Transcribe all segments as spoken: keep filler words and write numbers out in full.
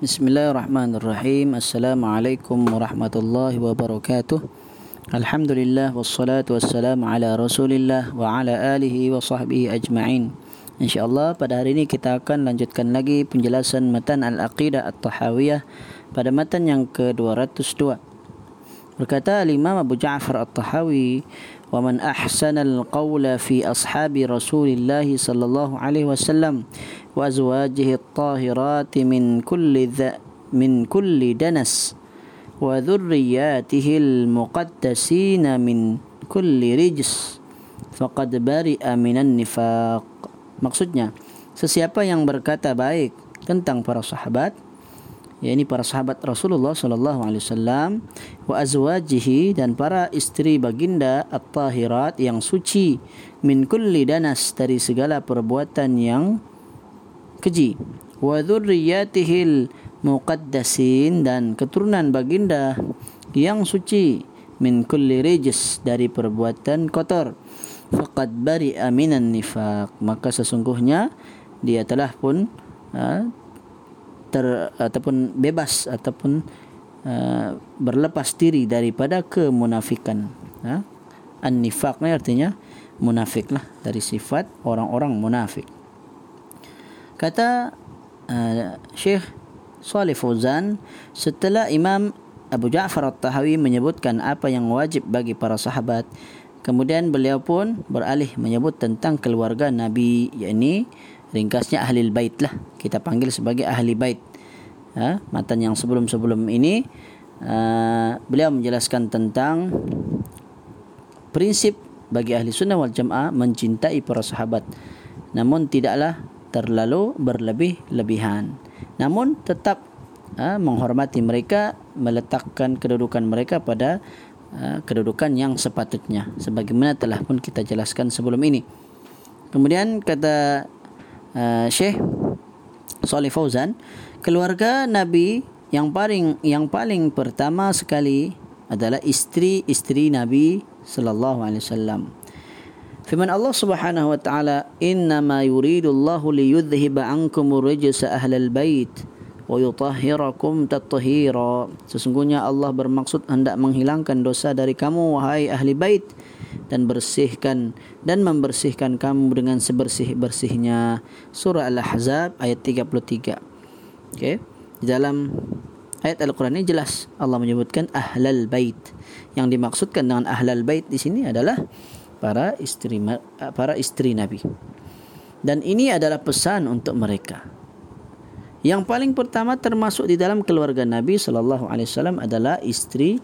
Bismillahirrahmanirrahim. Assalamualaikum warahmatullahi wabarakatuh. Alhamdulillah wassalatu wassalamu ala Rasulillah wa ala alihi wa sahbihi ajma'in. InsyaAllah pada hari ini kita akan lanjutkan lagi penjelasan matan al-aqidah at-tahawiyah pada matan yang ke dua ratus dua. Berkata Imam Abu Ja'far at-tahawi, "Wa man ahsana al-qawla fi ashabi Rasulillah sallallahu alaihi wasallam wa azwajihi at-tahirati min kulli dha, min kulli danas wa dhurriyyatihi al-muqaddasina min kulli rijs faqad bari'a minan nifaq." Maksudnya, sesiapa yang berkata baik tentang para sahabat, yakni para sahabat Rasulullah sallallahu alaihi wasallam, wa azwajihi, dan para istri baginda at-tahirat yang suci, min kulli danas, dari segala perbuatan yang keji, wa dzurriyyatihil muqaddasin, dan keturunan baginda yang suci, min kulli rijs, dari perbuatan kotor, faqad bari'a minan nifaq, maka sesungguhnya dia telah pun ha, ter ataupun bebas ataupun uh, berlepas diri daripada kemunafikan. ha? An-nifaq ni artinya munafik lah, dari sifat orang-orang munafik. Kata uh, Syekh Salih Fauzan, setelah Imam Abu Ja'far at-Tahawi menyebutkan apa yang wajib bagi para sahabat, kemudian beliau pun beralih menyebut tentang keluarga Nabi, yakni ringkasnya ahlil bait lah, kita panggil sebagai ahli bait. Ha? Matan yang sebelum-sebelum ini uh, beliau menjelaskan tentang prinsip bagi ahli sunnah wal jamaah mencintai para sahabat, namun tidaklah terlalu berlebih-lebihan, namun tetap uh, menghormati mereka, meletakkan kedudukan mereka pada uh, kedudukan yang sepatutnya sebagaimana telah pun kita jelaskan sebelum ini. Kemudian kata uh, Syekh Salih Fauzan, keluarga Nabi yang paling yang paling pertama sekali adalah istri-istri Nabi sallallahu alaihi wasallam. Firman Allah Subhanahu wa taala, "Innama yuridullahu liyudhhiba ankum rijsa ahlal bait wa yutahhirakum tathira." Sesungguhnya Allah bermaksud hendak menghilangkan dosa dari kamu, wahai ahli bait, dan bersihkan dan membersihkan kamu dengan sebersih-bersihnya. Surah Al-Ahzab ayat tiga puluh tiga. Okey. Di dalam ayat Al-Quran ini jelas Allah menyebutkan ahlal bait. Yang dimaksudkan dengan ahlal bait di sini adalah para istri para istri Nabi. Dan ini adalah pesan untuk mereka. Yang paling pertama termasuk di dalam keluarga Nabi sallallahu alaihi wasallam adalah istri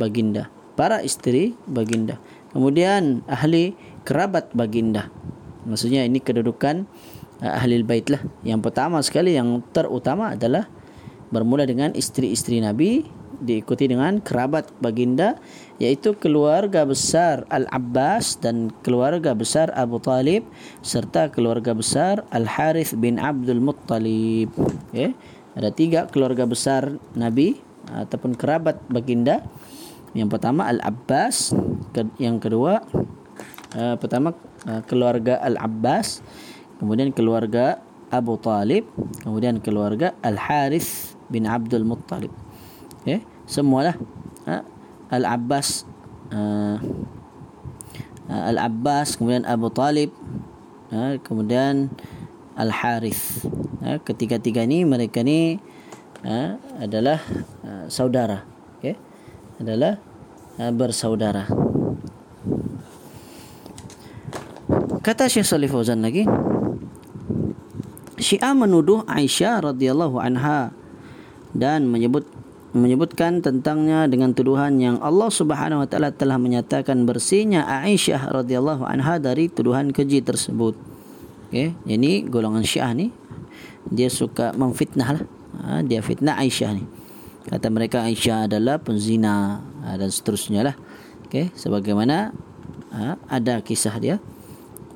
baginda, para istri baginda. Kemudian ahli kerabat baginda. Maksudnya ini kedudukan ahli bait lah. Yang pertama sekali, yang terutama adalah bermula dengan istri-istri Nabi, diikuti dengan kerabat baginda, yaitu keluarga besar Al-Abbas dan keluarga besar Abu Talib serta keluarga besar Al-Harith bin Abdul Muttalib. Okay. Ada tiga keluarga besar Nabi ataupun kerabat baginda. Yang pertama Al-Abbas, yang kedua uh, pertama uh, keluarga Al-Abbas, kemudian keluarga Abu Talib, kemudian keluarga Al-Harith bin Abdul Muttalib. Ya, okay. Semualah ha? Al-Abbas uh, Al-Abbas, kemudian Abu Talib, uh, kemudian Al-Harith. Uh, ketiga-tiga ni mereka ni uh, adalah uh, saudara. Okey. Adalah uh, bersaudara. Kata Syekh Salih Fauzan lagi, Syiah menuduh Aisyah radhiyallahu anha dan menyebut menyebutkan tentangnya dengan tuduhan yang Allah Subhanahu wa taala telah menyatakan bersihnya Aisyah radhiyallahu anha dari tuduhan keji tersebut. Okey, ini golongan Syiah ni dia suka memfitnahlah. Ha, dia fitnah Aisyah ni. Kata mereka Aisyah adalah penzina ha, dan seterusnya lah. Okey, sebagaimana ha, ada kisah dia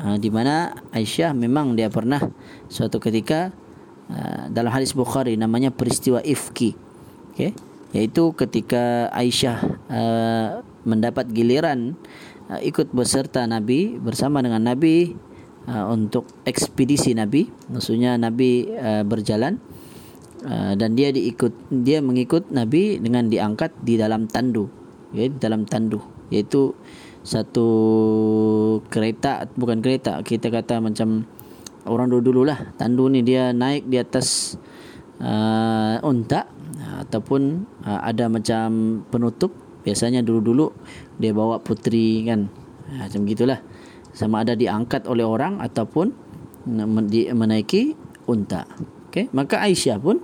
ha, di mana Aisyah memang dia pernah suatu ketika ha, dalam hadis Bukhari namanya peristiwa ifki. Okay. Yaitu ketika Aisyah uh, mendapat giliran uh, ikut beserta Nabi, bersama dengan Nabi uh, untuk ekspedisi Nabi, maksudnya Nabi uh, berjalan uh, dan dia diikut dia mengikut Nabi dengan diangkat di dalam tandu, ya, di dalam tandu, yaitu satu kereta, bukan kereta, kita kata macam orang dulu-dulu lah, tandu ni dia naik di atas uh, unta ataupun uh, ada macam penutup, biasanya dulu-dulu dia bawa puteri kan, macam gitulah, sama ada diangkat oleh orang ataupun menaiki unta. Okey, maka Aisyah pun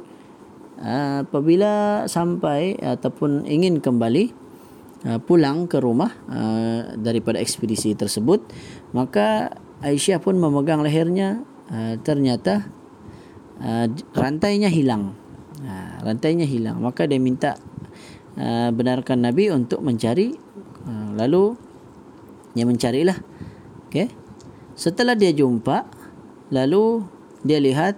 apabila sampai ataupun ingin kembali pulang ke rumah daripada ekspedisi tersebut, maka Aisyah pun memegang lehernya, ternyata rantainya hilang. Rantainya hilang, maka dia minta benarkan Nabi untuk mencari, lalu dia mencarilah. Okay. Setelah dia jumpa, lalu dia lihat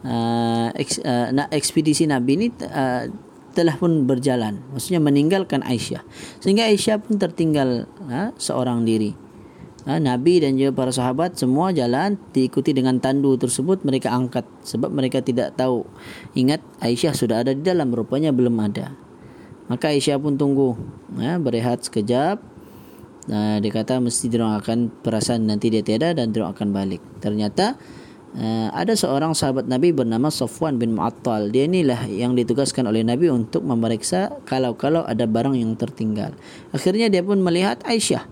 uh, eks, uh, ekspedisi Nabi ini uh, telah pun berjalan, maksudnya meninggalkan Aisyah, sehingga Aisyah pun tertinggal uh, seorang diri. uh, Nabi dan juga para sahabat semua jalan diikuti dengan tandu tersebut, mereka angkat sebab mereka tidak tahu, ingat Aisyah sudah ada di dalam, rupanya belum ada. Maka Aisyah pun tunggu, uh, berehat sekejap. Uh, dia kata mesti dia akan perasan nanti dia tiada dan dia akan balik. Ternyata uh, ada seorang sahabat Nabi bernama Safwan bin Mu'attal. Dia inilah yang ditugaskan oleh Nabi untuk memeriksa kalau-kalau ada barang yang tertinggal. Akhirnya dia pun melihat Aisyah.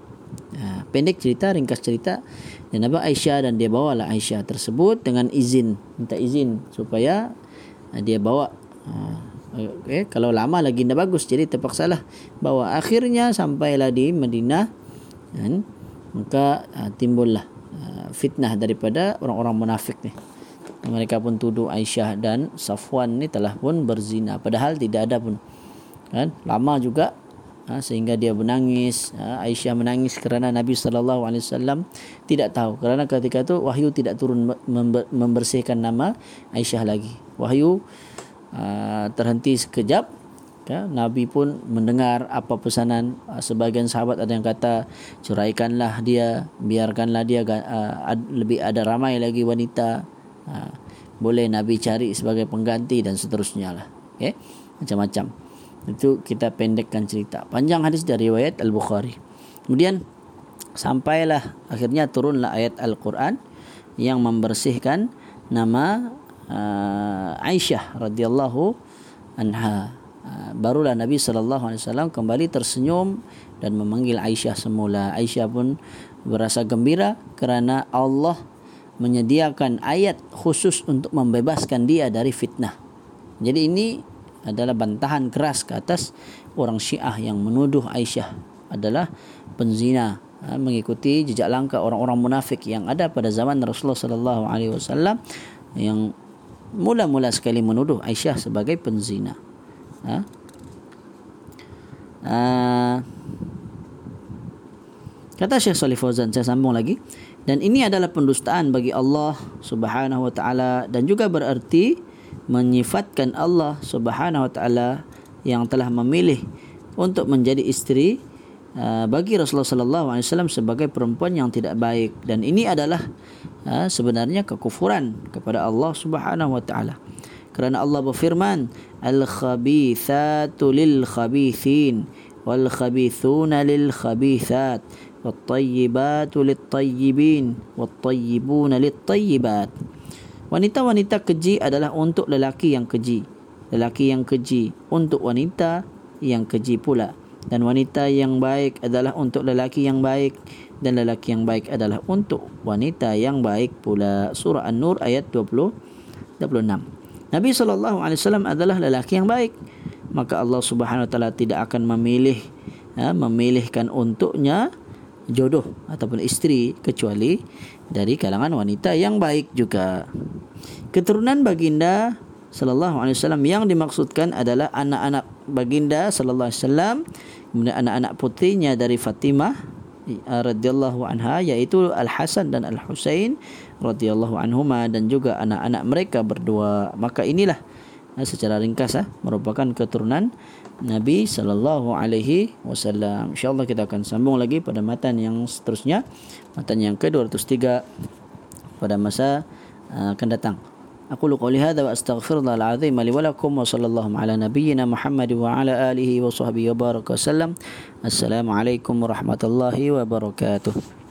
Uh, pendek cerita, ringkas cerita, dia nampak Aisyah dan dia bawalah Aisyah tersebut dengan izin, minta izin supaya uh, dia bawa. Uh, Okay, kalau lama lagi tidak bagus, jadi terpaksalah bawa. Akhirnya sampailah di Madinah, kan? Maka uh, timbullah uh, fitnah daripada orang-orang munafik ni. Mereka pun tuduh Aisyah dan Safwan ni telah pun berzina, padahal tidak ada pun, kan? Lama juga uh, sehingga dia menangis. uh, Aisyah menangis kerana Nabi sallallahu alaihi wasallam tidak tahu, kerana ketika itu wahyu tidak turun member- membersihkan nama Aisyah lagi. Wahyu Uh, terhenti sekejap, ya. Nabi pun mendengar apa pesanan uh, sebagian sahabat, ada yang kata ceraikanlah dia, biarkanlah dia uh, ad, lebih ada ramai lagi wanita, uh, boleh Nabi cari sebagai pengganti dan seterusnya lah, okay? Macam-macam itu. Kita pendekkan cerita, panjang hadis dari riwayat Al-Bukhari. Kemudian sampailah akhirnya turunlah ayat Al-Quran yang membersihkan nama Uh, Aisyah radhiyallahu anha. Uh, barulah Nabi sallallahu alaihi wasallam kembali tersenyum dan memanggil Aisyah semula. Aisyah pun berasa gembira kerana Allah menyediakan ayat khusus untuk membebaskan dia dari fitnah. Jadi ini adalah bantahan keras ke atas orang Syiah yang menuduh Aisyah adalah penzina, uh, mengikuti jejak langkah orang-orang munafik yang ada pada zaman Rasulullah sallallahu alaihi wasallam, yang mula-mula sekali menuduh Aisyah sebagai penzina. Ha? Uh, kata Syekh Salih Fauzan, saya sambung lagi. Dan ini adalah pendustaan bagi Allah Subhanahu wa taala, dan juga bererti menyifatkan Allah Subhanahu wa taala yang telah memilih untuk menjadi istri uh, bagi Rasulullah sallallahu alaihi wasallam sebagai perempuan yang tidak baik, dan ini adalah Ha, sebenarnya kekufuran kepada Allah Subhanahu wa taala. Kerana Allah berfirman, al-khabithatu lil-khabithin wal-khabithuna lil-khabithat wat-tayyibatu lit-tayyibin wat-tayyibuna lit-tayyibat. Wanita-wanita keji adalah untuk lelaki yang keji, lelaki yang keji untuk wanita yang keji pula, dan wanita yang baik adalah untuk lelaki yang baik, dan lelaki yang baik adalah untuk wanita yang baik pula. Surah An-Nur ayat dua puluh, dua puluh enam. Nabi sallallahu alaihi wasallam adalah lelaki yang baik, maka Allah subhanahu wa taala tidak akan memilih ya, memilihkan untuknya jodoh ataupun istri kecuali dari kalangan wanita yang baik juga. Keturunan baginda sallallahu alaihi wasallam yang dimaksudkan adalah anak-anak baginda sallallahu alaihi wasallam, kemudian anak-anak putrinya dari Fatimah radhiyallahu anha, yaitu Al-Hasan dan Al-Husain radhiyallahu anhuma, dan juga anak-anak mereka berdua. Maka inilah secara ringkas merupakan keturunan Nabi sallallahu alaihi wasallam. Insyaallah kita akan sambung lagi pada matan yang seterusnya, matan yang ke dua ratus tiga pada masa akan datang. أقول قولي هذا وأستغفر الله العظيم لي ولكم وصلى الله على نبينا محمد وعلى آله وصحبه وبارك وسلم. السلام عليكم ورحمة الله وبركاته.